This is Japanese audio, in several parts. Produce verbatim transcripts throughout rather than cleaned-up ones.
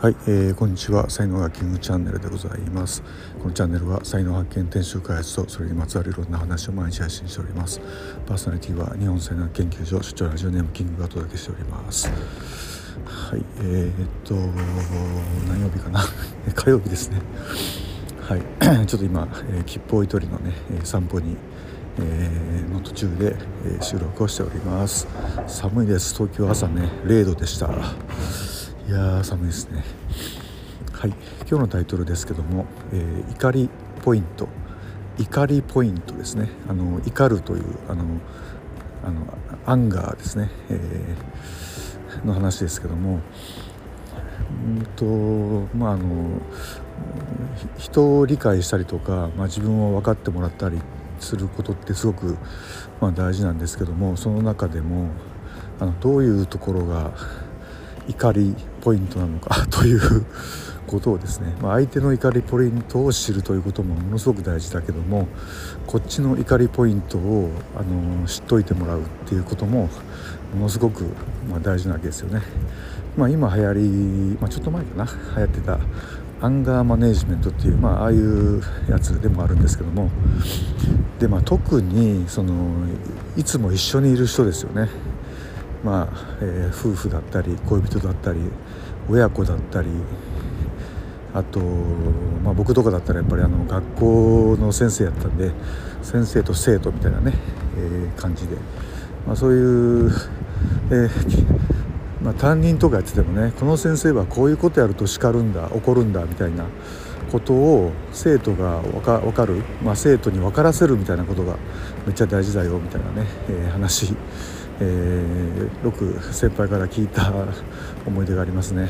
はい、えー、こんにちは。才能ハッキングチャンネルでございます。このチャンネルは才能発見、転職開発とそれにまつわるいろんな話を毎日配信しております。パーソナリティは日本才能研究所所長ラジオネームキングがお届けしております。はい、えー、っと何曜日かな火曜日ですね。はい、ちょっと今、えー、吉報糸取りのね散歩に、えー、の途中で、えー、収録をしております。寒いです。東京朝ねれいどでした。いや寒いですね。はい、今日のタイトルですけども、えー、怒りポイント怒りポイントですね。あの怒るというあのあのアンガーですね、えー、の話ですけども、うんとまああの人を理解したりとか、まあ、自分を分かってもらったりすることってすごく、まあ、大事なんですけども、その中でもあのどういうところが怒りポイントなのかということをですね、まあ、相手の怒りポイントを知るということもものすごく大事だけども、こっちの怒りポイントをあの知っといてもらうっていうこともものすごく、まあ、大事なわけですよね。まあ、今流行り、まあ、ちょっと前かな流行ってたアンガーマネジメントっていう、まあ、ああいうやつでもあるんですけども、で、まあ、特にそのいつも一緒にいる人ですよね。まあえー、夫婦だったり恋人だったり親子だったり、あと、まあ、僕とかだったらやっぱりあの学校の先生やったんで先生と生徒みたいなね、えー、感じで、まあ、そういう、えーまあ、担任とかやっててもね、この先生はこういうことやると叱るんだ怒るんだみたいなことを生徒が分か、分かる、まあ、生徒に分からせるみたいなことがめっちゃ大事だよみたいなね、えー、話えー、よく先輩から聞いた思い出がありますね。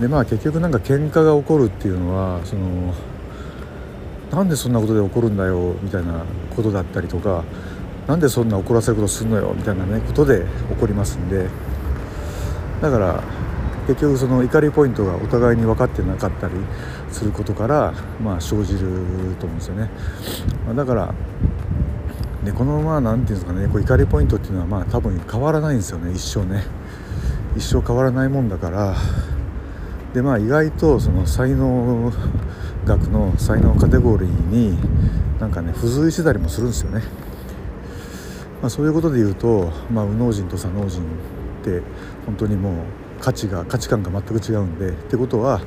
でまあ結局なんか喧嘩が起こるっていうのはそのなんでそんなことで起こるんだよみたいなことだったりとか、なんでそんな怒らせることするのよみたいなねことで起こりますんで、だから結局その怒りポイントがお互いに分かってなかったりすることから、まあ、生じると思うんですよね。だからでこのままなんていうんですかね、こう怒りポイントっていうのはまあ多分変わらないんですよね、一生ね一生変わらないもんだから。でまあ意外とその才能学の才能カテゴリーになんかね付随してたりもするんですよね。まあ、そういうことで言うと、まあ、右脳人と左脳人って本当にもう価値が価値観が全く違うんで、ってことは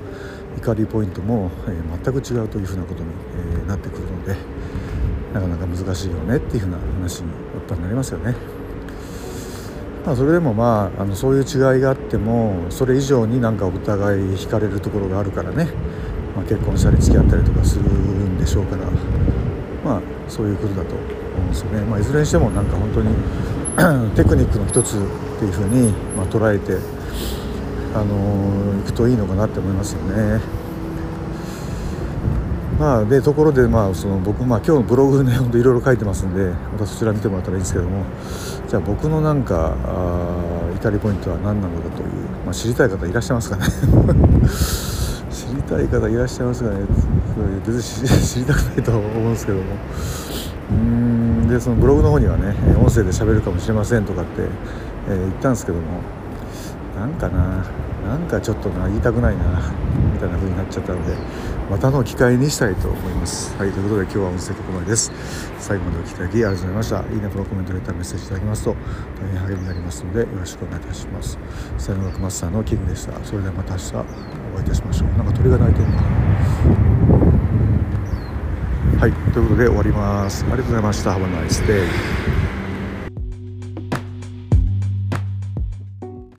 怒りポイントも、えー、全く違うというふうなことに、えー、なってくるので、なかなか難しいよねっていう風な話にやっぱなりますよね。まあ、それでもまあ、 あのそういう違いがあってもそれ以上になんかお互い惹かれるところがあるからね、まあ、結婚したり付き合ったりとかするんでしょうから、まあそういうことだと思うんですよね。まあ、いずれにしてもなんか本当にテクニックの一つっていう風に、まあ、捉えて、あのー、いくといいのかなって思いますよね。まあ、でところで、まあ、その僕、まあ、今日のブログねいろいろ書いてますんで、またそちら見てもらったらいいんですけども、じゃあ僕のなんか怒りポイントは何なのかという、まあ、知りたい方いらっしゃいますかね知りたい方いらっしゃいますかね別に知りたくないと思うんですけども、うーんでそのブログの方にはね音声で喋るかもしれませんとかって、えー、言ったんですけども、なんかななんかちょっとな言いたくないなみたいな風になっちゃったので、またの機会にしたいと思います。はい、ということで今日は音声ここまでです。最後までお聞きいただきありがとうございました。いいね、フォロー、コメント、レター、メッセージいただきますと大変励みになりますのでよろしくお願いいたします。才能学マスターのキングでした。それではまた明日お会いいたしましょう。なんか鳥が鳴いてるのかな。はい、ということで終わります。ありがとうございました。Have a nice day.